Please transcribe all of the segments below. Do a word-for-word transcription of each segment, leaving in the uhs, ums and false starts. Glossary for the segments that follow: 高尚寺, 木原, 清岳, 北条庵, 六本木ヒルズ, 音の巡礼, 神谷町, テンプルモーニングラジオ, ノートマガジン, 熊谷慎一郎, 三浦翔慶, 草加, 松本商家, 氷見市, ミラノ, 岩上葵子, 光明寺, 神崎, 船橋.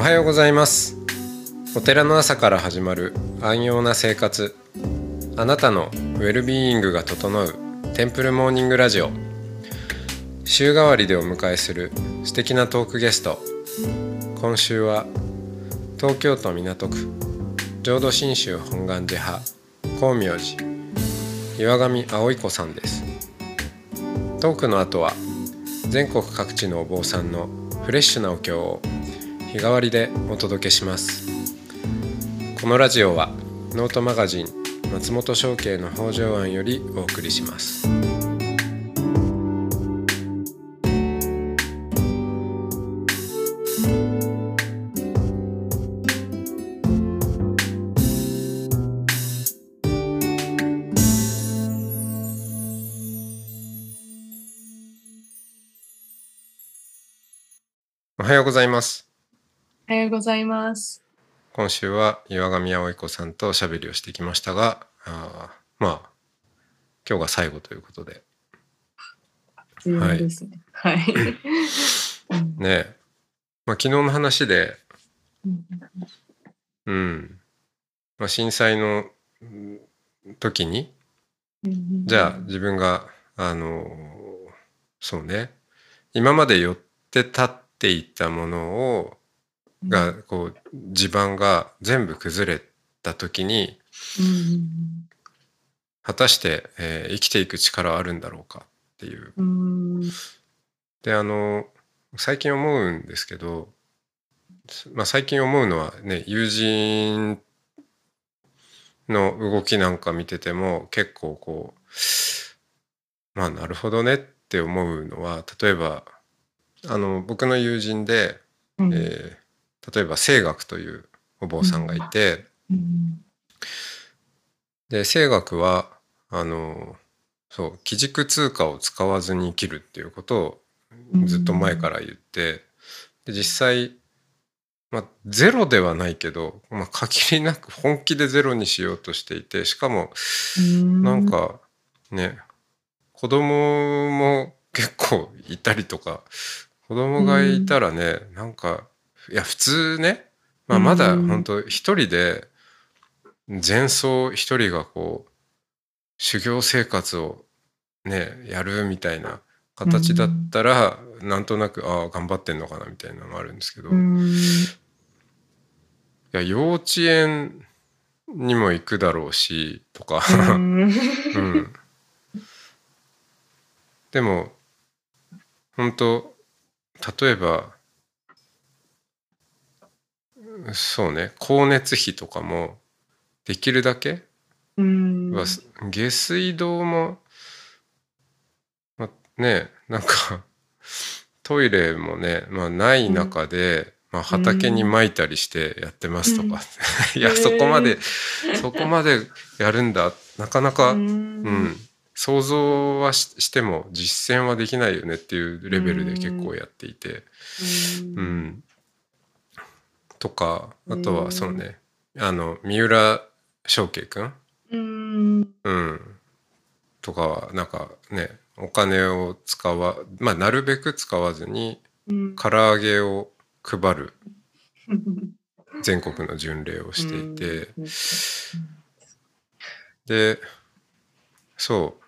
おはようございます。お寺の朝から始まる安養な生活、あなたのウェルビーイングが整うテンプルモーニングラジオ。週替わりでお迎えする素敵なトークゲスト、今週は東京都港区浄土真宗本願寺派光明寺岩上葵子さんです。トークの後は全国各地のお坊さんのフレッシュなお経を日替わりでお届けします。このラジオはノートマガジン松本商家の北条庵よりお送りします。おはようございます。おはようございます。今週は岩上葵子さんとおしゃべりをしてきましたが、あまあ今日が最後ということで、はいですね。はい。ねえ、まあ昨日の話で、うん、まあ、震災の時に、じゃあ自分があのそうね、今まで寄ってたってっていったものをがこう地盤が全部崩れた時に、うん、果たして、えー、生きていく力はあるんだろうかっていう、うん、であの最近思うんですけど、まあ、最近思うのはね、友人の動きなんか見てても結構こうまあなるほどねって思うのは、例えばあの僕の友人で、えー、例えば清岳というお坊さんがいて、で清岳はあのそう基軸通貨を使わずに生きるっていうことをずっと前から言って、で実際、まあ、ゼロではないけど、まあ、限りなく本気でゼロにしようとしていて、しかもなんかね子供も結構いたりとか、子供がいたらね、うん、なんかいや普通ね、まあ、まだ本当一人で前僧一人がこう修行生活をねやるみたいな形だったら、うん、なんとなくああ頑張ってんのかなみたいなのもあるんですけど、うん、いや幼稚園にも行くだろうしとか、うん、でも本当例えばそうね光熱費とかもできるだけ、うん、下水道も、ま、ねなんかトイレもね、まあ、ない中で、うんまあ、畑にまいたりしてやってますとか、うん、いやそこまで、えー、そこまでやるんだなかなか、うんうん、想像は し, しても実践はできないよねっていうレベルで結構やっていて、うん、うん、とかあとはそうねあの三浦翔慶くん、うん、うん、とかはなんかねお金を使わまあなるべく使わずに唐揚げを配る全国の巡礼をしていて、でそう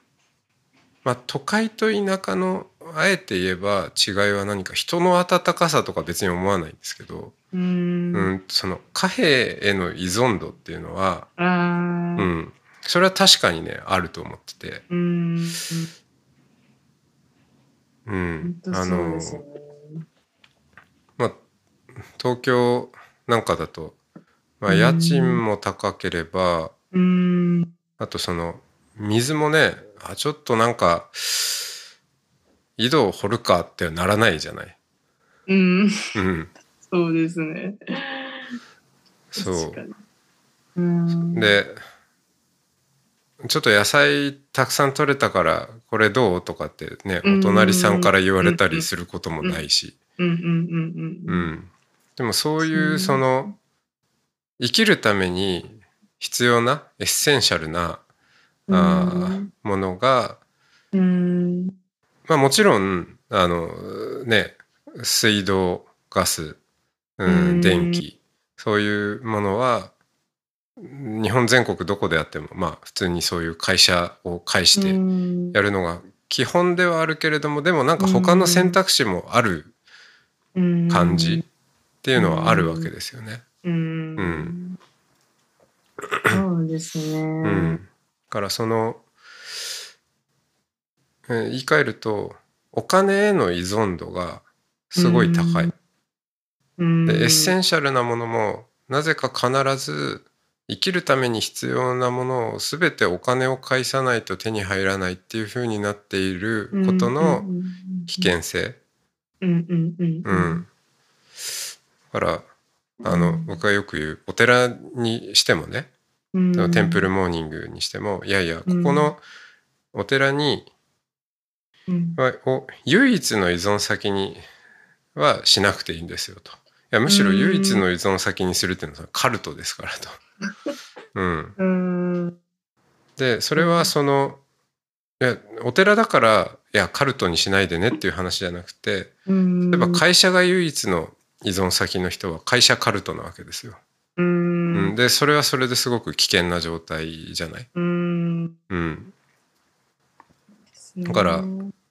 まあ、都会と田舎のあえて言えば違いは何か人の温かさとか別に思わないんですけど、うーん、うん、その貨幣への依存度っていうのはあ、うん、それは確かにねあると思ってて、うーん、うん、あの、まあ、東京なんかだと、まあ、家賃も高ければ、うーん、あとその水もねあちょっとなんか井戸を掘るかってならないじゃない。うん。うん、そうですね。そう。うんでちょっと野菜たくさん取れたからこれどうとかってねお隣さんから言われたりすることもないし。うんうんうんうんうん。でもそういうその生きるために必要なエッセンシャルなあものが、うーん、まあ、もちろんあの、ね、水道ガスうん、電気、そういうものは日本全国どこであっても、まあ、普通にそういう会社を介してやるのが基本ではあるけれども、でもなんか他の選択肢もある感じっていうのはあるわけですよね。うん、うん、そうですね、うん、だからその言い換えるとお金への依存度がすごい高い。うん、でエッセンシャルなものもなぜか必ず生きるために必要なものを全てお金を介さないと手に入らないっていう風になっていることの危険性、うん、だからあの僕がよく言うお寺にしてもね、うん、テンプルモーニングにしても、いやいやここのお寺に、うん、を唯一の依存先にはしなくていいんですよと。いやむしろ唯一の依存先にするっていうのはカルトですからと。うんうん、でそれはそのいやお寺だからいやカルトにしないでねっていう話じゃなくて、うん、例えば会社が唯一の依存先の人は会社カルトなわけですよ。うんうん、でそれはそれですごく危険な状態じゃない。うんうん、だから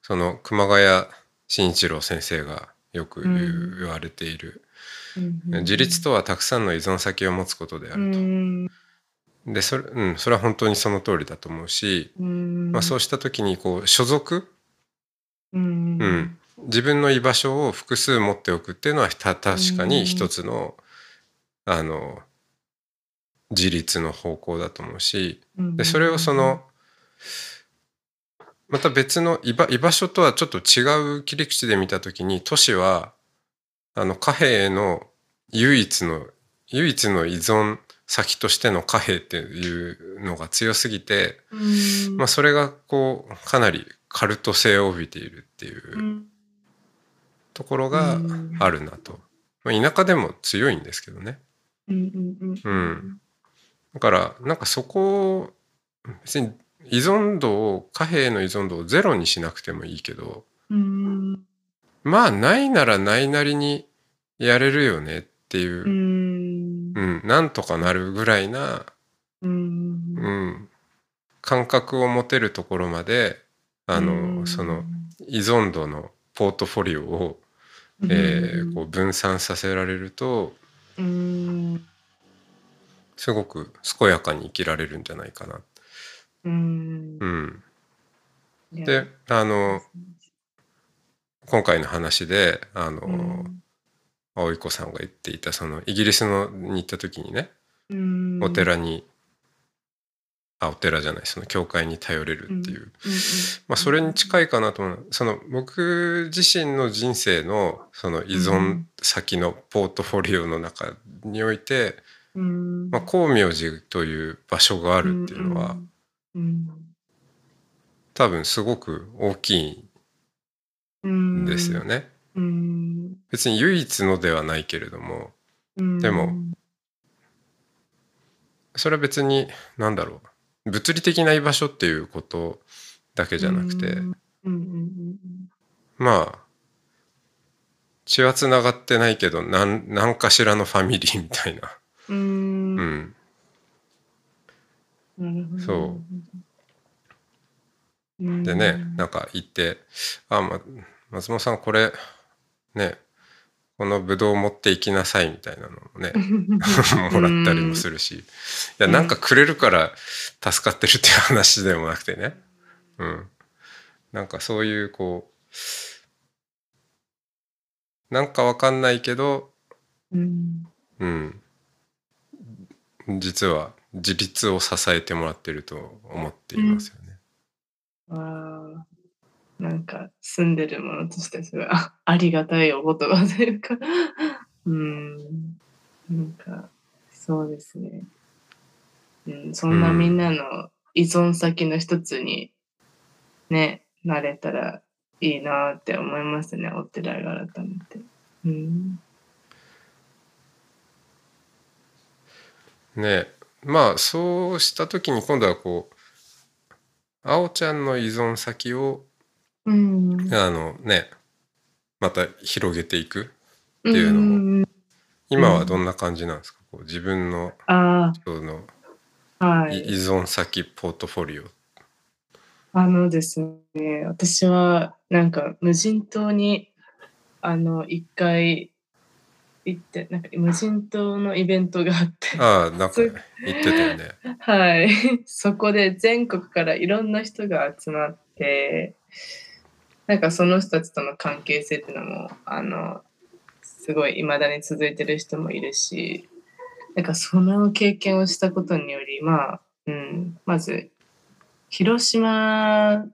その熊谷慎一郎先生がよく 言, う言われている。自立とはたくさんの依存先を持つことであると、うん、でそれ、うん、それは本当にその通りだと思うし、うんまあ、そうした時にこう所属、うんうん、自分の居場所を複数持っておくっていうのはた確かに一つの、うん、あの自立の方向だと思うし、でそれをそのまた別の居場、居場所とはちょっと違う切り口で見た時に都市はあの貨幣への唯一の唯一の依存先としての貨幣っていうのが強すぎて、まあ、それがこうかなりカルト性を帯びているっていうところがあるなと、まあ、田舎でも強いんですけどね、うん、だからなんかそこを別に依存度を貨幣への依存度をゼロにしなくてもいいけど、うんまあないならないなりにやれるよねっていう、うん、うん、なんとかなるぐらいな、うん、うん、感覚を持てるところまであのその依存度のポートフォリオを、えー、こう分散させられると、うん、すごく健やかに生きられるんじゃないかな。うん、うん、であの今回の話であの、うん、葵子さんが言っていたそのイギリスのに行った時にね、うん、お寺にあお寺じゃないその教会に頼れるっていう、うんうんまあ、それに近いかなと思う。その僕自身の人生のその依存先のポートフォリオの中において、うんまあ、光明寺という場所があるっていうのは、うんうん、多分すごく大きいですよね。うん別に唯一のではないけれども、うんでもそれは別に何だろう物理的な居場所っていうことだけじゃなくて、うんうんまあ血はつながってないけど何、何かしらのファミリーみたいな、うん、うん、そうでねなんか行ってあま松本さんこれねこのブドウ持っていきなさいみたいなのをねもらったりもするし、いやなんかくれるから助かってるっていう話でもなくてね、うん、なんかそういうこうなんかわかんないけど、うんうん、実は自立を支えてもらってると思っていますよね。うんわなんか住んでるものとしてすごい あ, ありがたいお言葉というかうんなんかそうですね、うん、そんなみんなの依存先の一つにね、うん、なれたらいいなって思いますねお寺が改めて、うん、ねまあそうした時に今度はこうあおちゃんの依存先をうん、あのねまた広げていくっていうのも、うん今はどんな感じなんですか、うん、こう自分の人の依存先ポートフォリオ。あのですね、私はなんか無人島にあの一回行って、なんか無人島のイベントがあって、ああ、なんか行ってたよねはい、そこで全国からいろんな人が集まって、なんかその人たちとの関係性っていうのもあのすごい未だに続いてる人もいるし、なんかその経験をしたことにより、まあ、うん、まず広島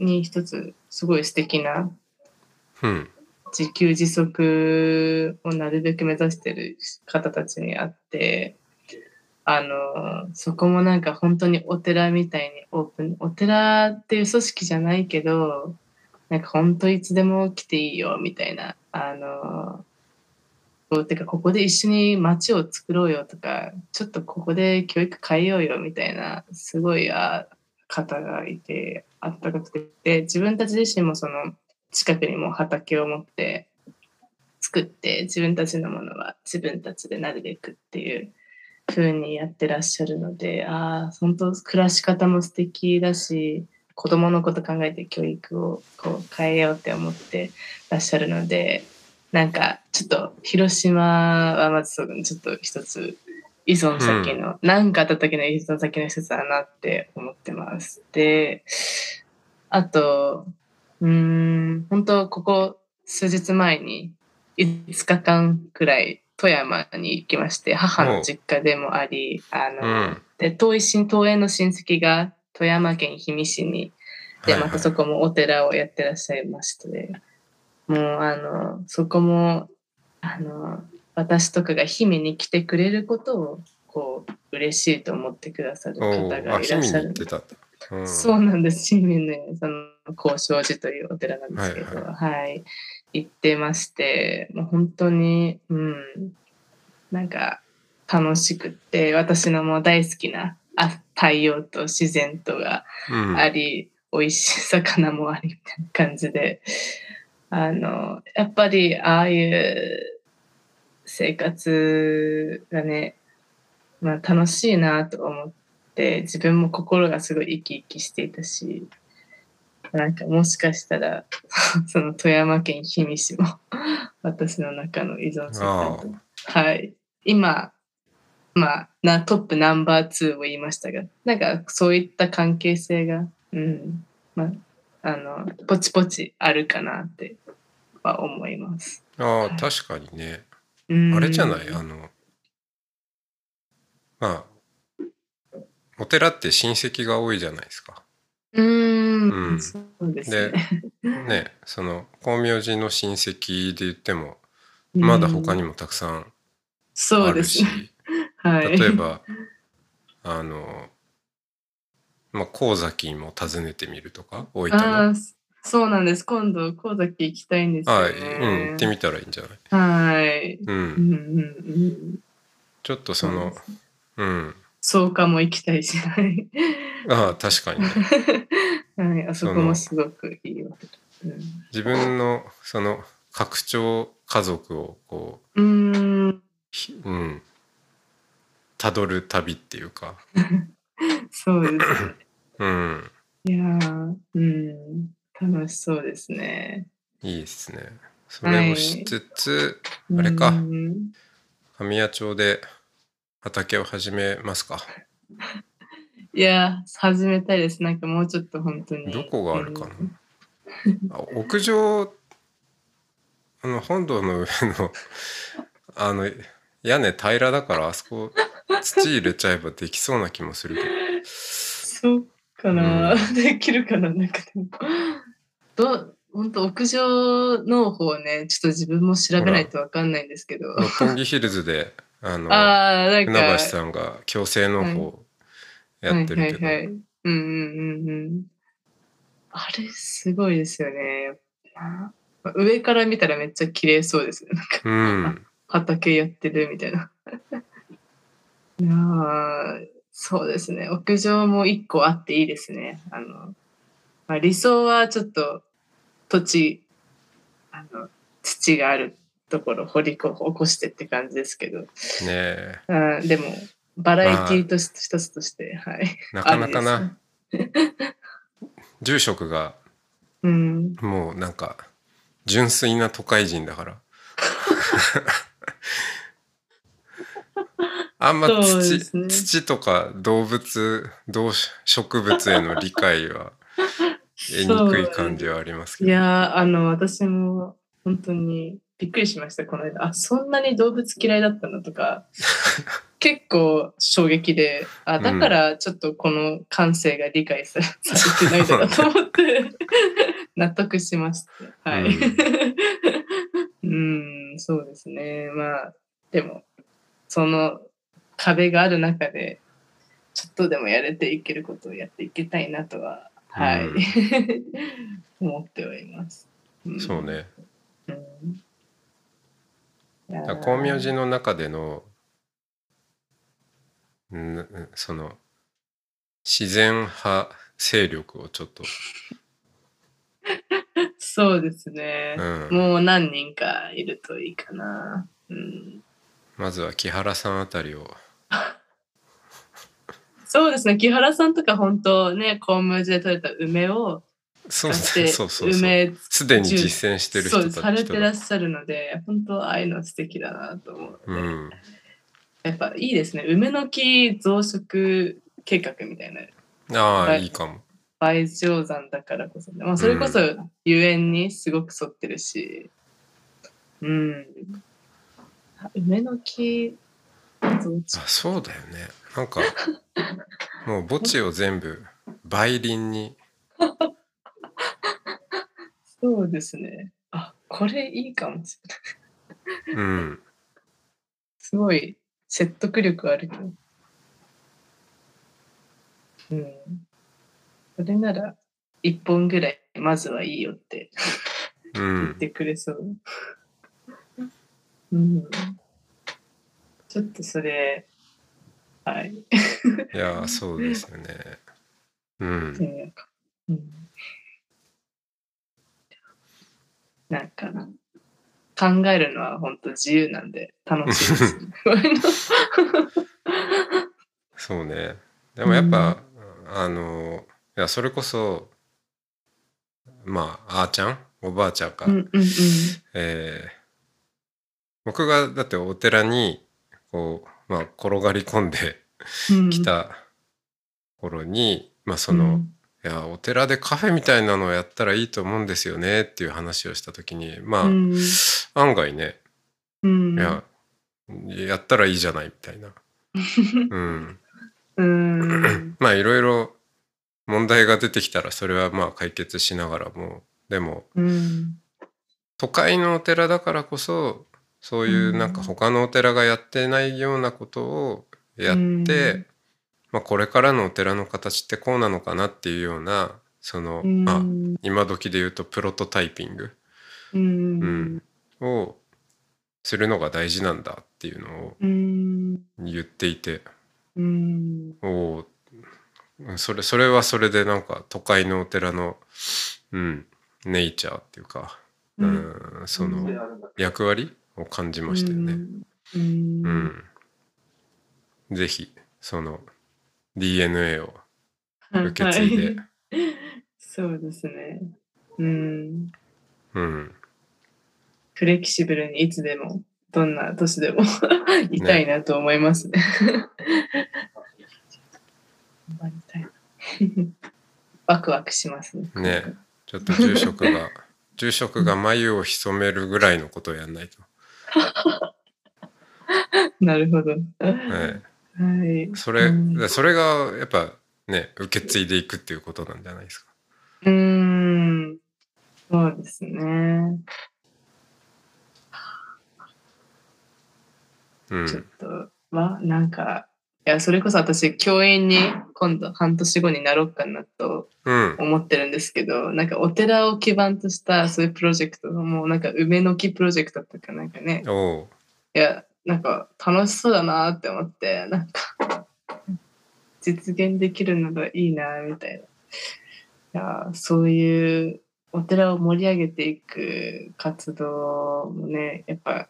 に一つすごい素敵な自給自足をなるべく目指してる方たちに会って、あのそこもなんか本当にお寺みたいにオープン、お寺っていう組織じゃないけど、なんか本当いつでも来ていいよみたいな、あのてかここで一緒に街を作ろうよとか、ちょっとここで教育変えようよみたいな、すごいあ方がいて、あったかくて、自分たち自身もその近くにも畑を持って作って、自分たちのものは自分たちでなるべくっていう風にやってらっしゃるので、ああ本当暮らし方も素敵だし、子供のこと考えて教育をこう変えようって思ってらっしゃるので、なんかちょっと広島はまずそう、ちょっと一つ依存先の、うん、なんかあった時の依存先の一つだなって思ってます。で、あと、うーん、本当ここ数日前にいつかかんくらい富山に行きまして、母の実家でもあり、あの、うん、で遠い親、遠縁の親戚が富山県氷見市に、で、またそこもお寺をやってらっしゃいまして、はいはい、もうあのそこもあの私とかが氷見に来てくれることをこう嬉しいと思ってくださる方がいらっしゃる。うん、そうなんです。氷見ね、その高尚寺というお寺なんですけど、はい、はいはい、行ってまして、もう本当に、うん、なんか楽しくって、私のもう大好きなあ太陽と自然とがあり、うん、美味しい魚もありみたいな感じで、あのやっぱりああいう生活がね、まあ、楽しいなと思って、自分も心がすごい生き生きしていたし、なんかもしかしたらその富山県氷見市も私の中の依存先だと、はい、今、まあ、なトップナンバーツーを言いましたが、なんかそういった関係性が、うん、まああのポチポチあるかなっては思います。あ、はい、確かにね、あれじゃない、あのまあお寺って親戚が多いじゃないですか。うーん、うん、そうですね。でね、その光明寺の親戚で言ってもまだ他にもたくさんあるし、そうですね、はい、例えばあのまあ、神崎も訪ねてみるとか、大分の。あ、そうなんです。今度神崎行きたいんですよね。はい、うん、行ってみたらいいんじゃない。はい、うんうん、ちょっとその草加、うん、も行きたいしないああ確かにねはい、あそこもすごくいいわ、うん、自分のその拡張家族をこう、うん、うん、たどる旅っていうかそうですねうん、いや、うん、楽しそうですね。いいですね。それをしつつ、はい、あれか、うん、神谷町で畑を始めますか。いや、始めたいです。なんかもうちょっと本当にどこがあるかな、うん、あ、屋上、あの本堂の上のあの屋根平らだから、あそこ土入れちゃえばできそうな気もするけどそうかな、うん、できるかな。なんかでもど、本当屋上農法ね、ちょっと自分も調べないと分かんないんですけど、六本木ヒルズであのあなんか船橋さんが共生農法やってるけど、はいはいはいはい、うんうんうん、あれすごいですよね。上から見たらめっちゃ綺麗そうですね。なんか、うん、畑やってるみたいな。いやー、そうですね。屋上も一個あっていいですね。あの、まあ、理想はちょっと土地、あの土があるところ掘り起こしてって感じですけど、ねえ、あでもバラエティーとし、まあ、一つとして、はい、なかなかな住職が、うん、もうなんか純粋な都会人だからあんま 土,、ね、土とか動物動植物への理解は得にくい感じはありますけど、いやあの私も本当にびっくりしました。この間あそんなに動物嫌いだったのとか結構衝撃で、あだからちょっとこの感性が理解されてないだろうと思って納得しました。はい、うん、うんそうですね。まあでもその壁がある中でちょっとでもやれていけることをやっていきたいなとは、はい、うん、思っております、うん、そうね、うん、だ光明寺の中での、うん、その自然派勢力をちょっとそうですね、うん、もう何人かいるといいかな、うん、まずは木原さんあたりをそうですね、木原さんとか本当ね、公務寺で採れた梅を使って梅すでに実践してる人たちとかされてらっしゃるので、本当ああいうの素敵だなと思う、うん、やっぱいいですね、梅の木増殖計画みたいな。ああいいかも。倍上山だからこそ、ね、まあ、それこそ遊園にすごく沿ってるし、うん、うん、梅の木増殖、あそうだよね、なんかもう墓地を全部梅林にそうですね、あこれいいかもしれない、うん、すごい説得力あるけど、うん、それならいっぽんぐらいまずはいいよって言ってくれそう、うん、ちょっとそれはい、いやそうですよね、うん、うん、なんか考えるのは本当自由なんで楽しいですそうね、でもやっぱ、うん、あのいやそれこそまああーちゃんおばあちゃんか、うんうんうん、えー、僕がだってお寺にこうまあ、転がり込んできた頃に、うん、まあその、うん、いやお寺でカフェみたいなのをやったらいいと思うんですよねっていう話をした時に、まあ、うん、案外ね、うん、いややったらいいじゃないみたいな、うんうん、まあいろいろ問題が出てきたらそれはまあ解決しながらも、でも、うん、都会のお寺だからこそそういうなんか他のお寺がやってないようなことをやって、うん、まあ、これからのお寺の形ってこうなのかなっていうような、その、うん、まあ、今時で言うとプロトタイピング、うんうん、をするのが大事なんだっていうのを言っていて、うん、おそれ、それはそれでなんか都会のお寺の、うん、ネイチャーっていうか、うんうん、その役割を感じましたよね、うんうん、ぜひその ディーエヌエー を受け継いで、はい、そうですね、うん、うん、フレキシブルにいつでもどんな年でもいたいなと思いますね、ねワクワクしますね、ね、ちょっと住職が住職が眉を潜めるぐらいのことをやんないとなるほど、はいはい、それ、うん、それがやっぱね受け継いでいくっていうことなんじゃないですか。うーんそうですね、うん、ちょっとはなんかいやそれこそ私教員に今度半年後になろうかなと思ってるんですけど、うん、なんかお寺を基盤としたそういうプロジェクト、もうなんか梅の木プロジェクトとかなんかね、おいやなんか楽しそうだなって思って、なんか実現できるのがいいなみたいな、いやそういうお寺を盛り上げていく活動もね、やっぱ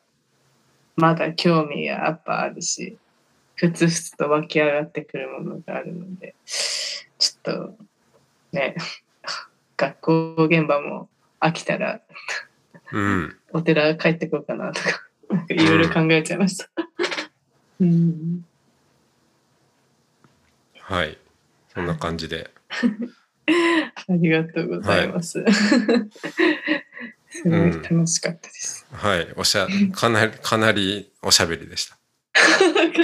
まだ興味がやっぱあるし、ふつふつと湧き上がってくるものがあるので、ちょっとね、学校現場も飽きたら、うん、お寺帰ってこようかなとか、いろいろ考えちゃいました。うんうん、はい、そんな感じで。ありがとうございます。はい、すごい楽しかったです。うん、はい、おしゃかなりかなりおしゃべりでした。か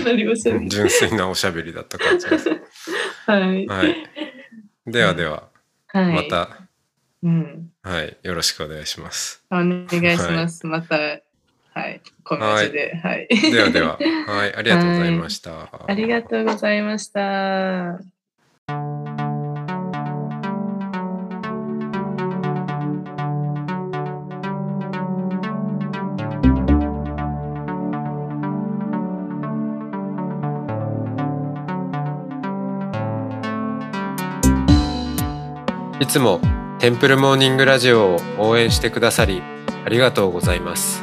なりおしゃべり。純粋なおしゃべりだった感じです。はい、はい。ではでは、はい、また、うん、はい、よろしくお願いします。お願いします。はい、また、はい、コメントで、はい、はい。ではでは、はい、ありがとうございました。はい、ありがとうございました。いつもテンプルモーニングラジオを応援してくださりありがとうございます。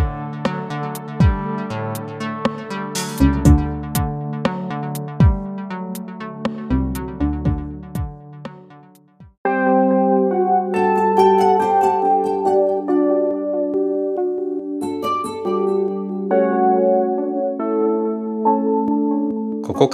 ここ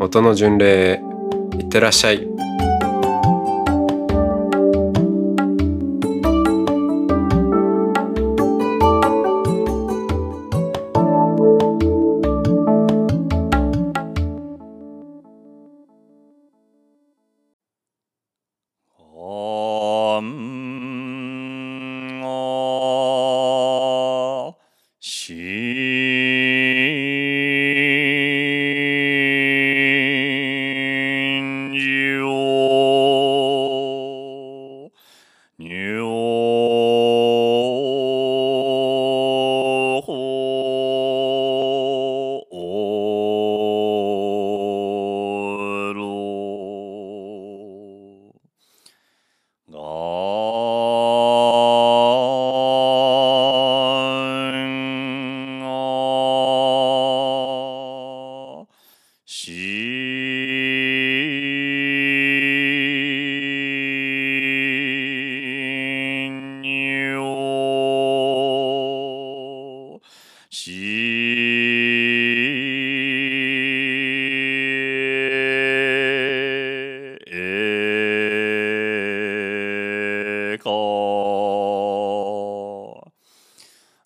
音の巡礼へいってらっしゃい。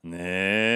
ねえ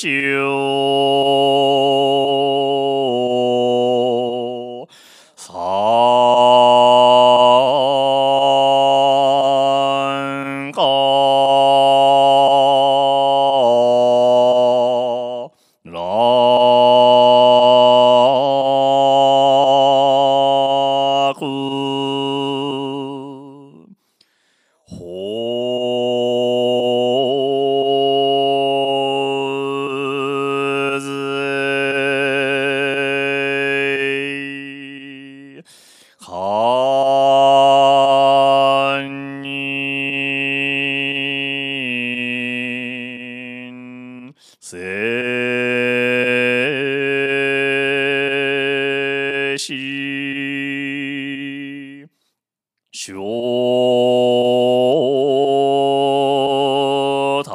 ジオさんからくほうせししょた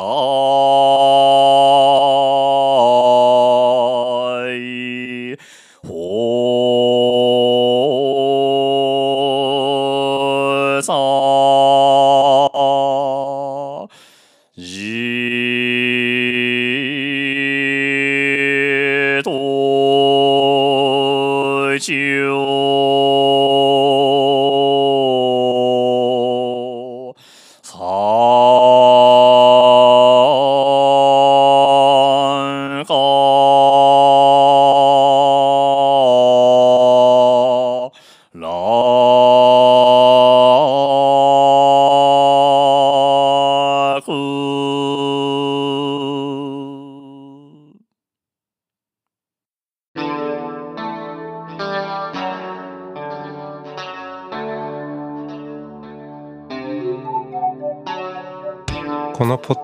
いほさジオさんからくこのポッ